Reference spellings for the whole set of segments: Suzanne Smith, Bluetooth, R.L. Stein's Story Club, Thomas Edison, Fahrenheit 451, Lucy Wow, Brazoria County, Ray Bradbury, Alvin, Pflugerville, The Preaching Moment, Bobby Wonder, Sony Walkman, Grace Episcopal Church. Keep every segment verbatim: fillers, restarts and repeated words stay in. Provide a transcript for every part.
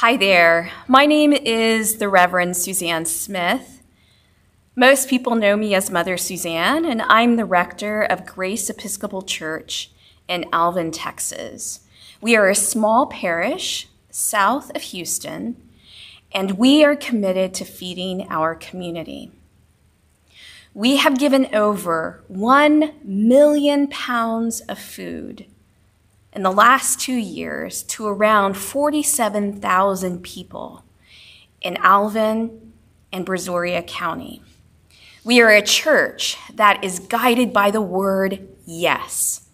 Hi there. My name is the Reverend Suzanne Smith. Most people know me as Mother Suzanne, and I'm the rector of Grace Episcopal Church in Alvin, Texas. We are a small parish south of Houston, and we are committed to feeding our community. We have given over one million pounds of food in the last two years to around forty-seven thousand people in Alvin and Brazoria County. We are a church that is guided by the word yes.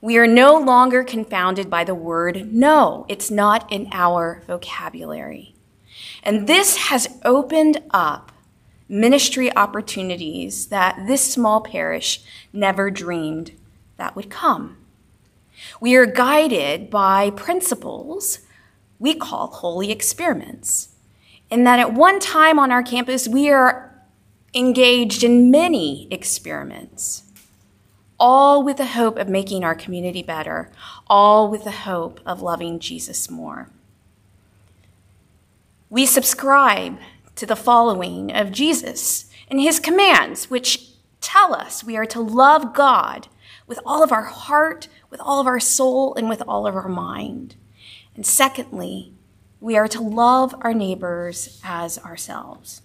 We are no longer confounded by the word no. It's not in our vocabulary. And this has opened up ministry opportunities that this small parish never dreamed that would come. We are guided by principles we call holy experiments, and that at one time on our campus, we are engaged in many experiments, all with the hope of making our community better, all with the hope of loving Jesus more. We subscribe to the following of Jesus and his commands, which tell us we are to love God with all of our heart, with all of our soul, and with all of our mind. And secondly, we are to love our neighbors as ourselves.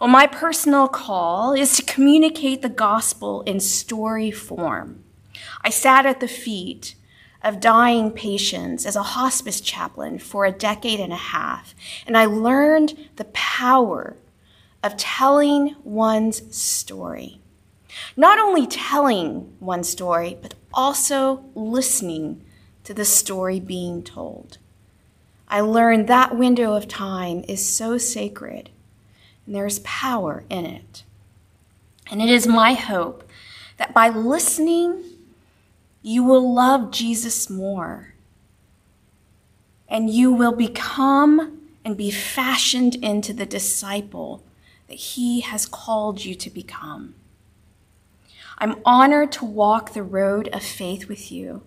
Well, my personal call is to communicate the gospel in story form. I sat at the feet of dying patients as a hospice chaplain for a decade and a half, and I learned the power of telling one's story. Not only telling one story, but also listening to the story being told. I learned that window of time is so sacred, and there is power in it. And it is my hope that by listening, you will love Jesus more, and you will become and be fashioned into the disciple that he has called you to become. I'm honored to walk the road of faith with you,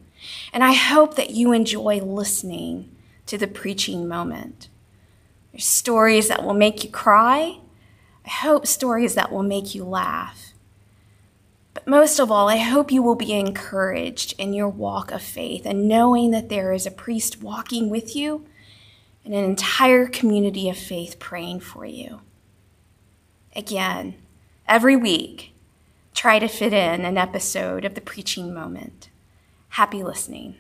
and I hope that you enjoy listening to The Preaching Moment. There's stories that will make you cry. I hope stories that will make you laugh. But most of all, I hope you will be encouraged in your walk of faith and knowing that there is a priest walking with you and an entire community of faith praying for you. Again, every week, try to fit in an episode of The Preaching Moment. Happy listening.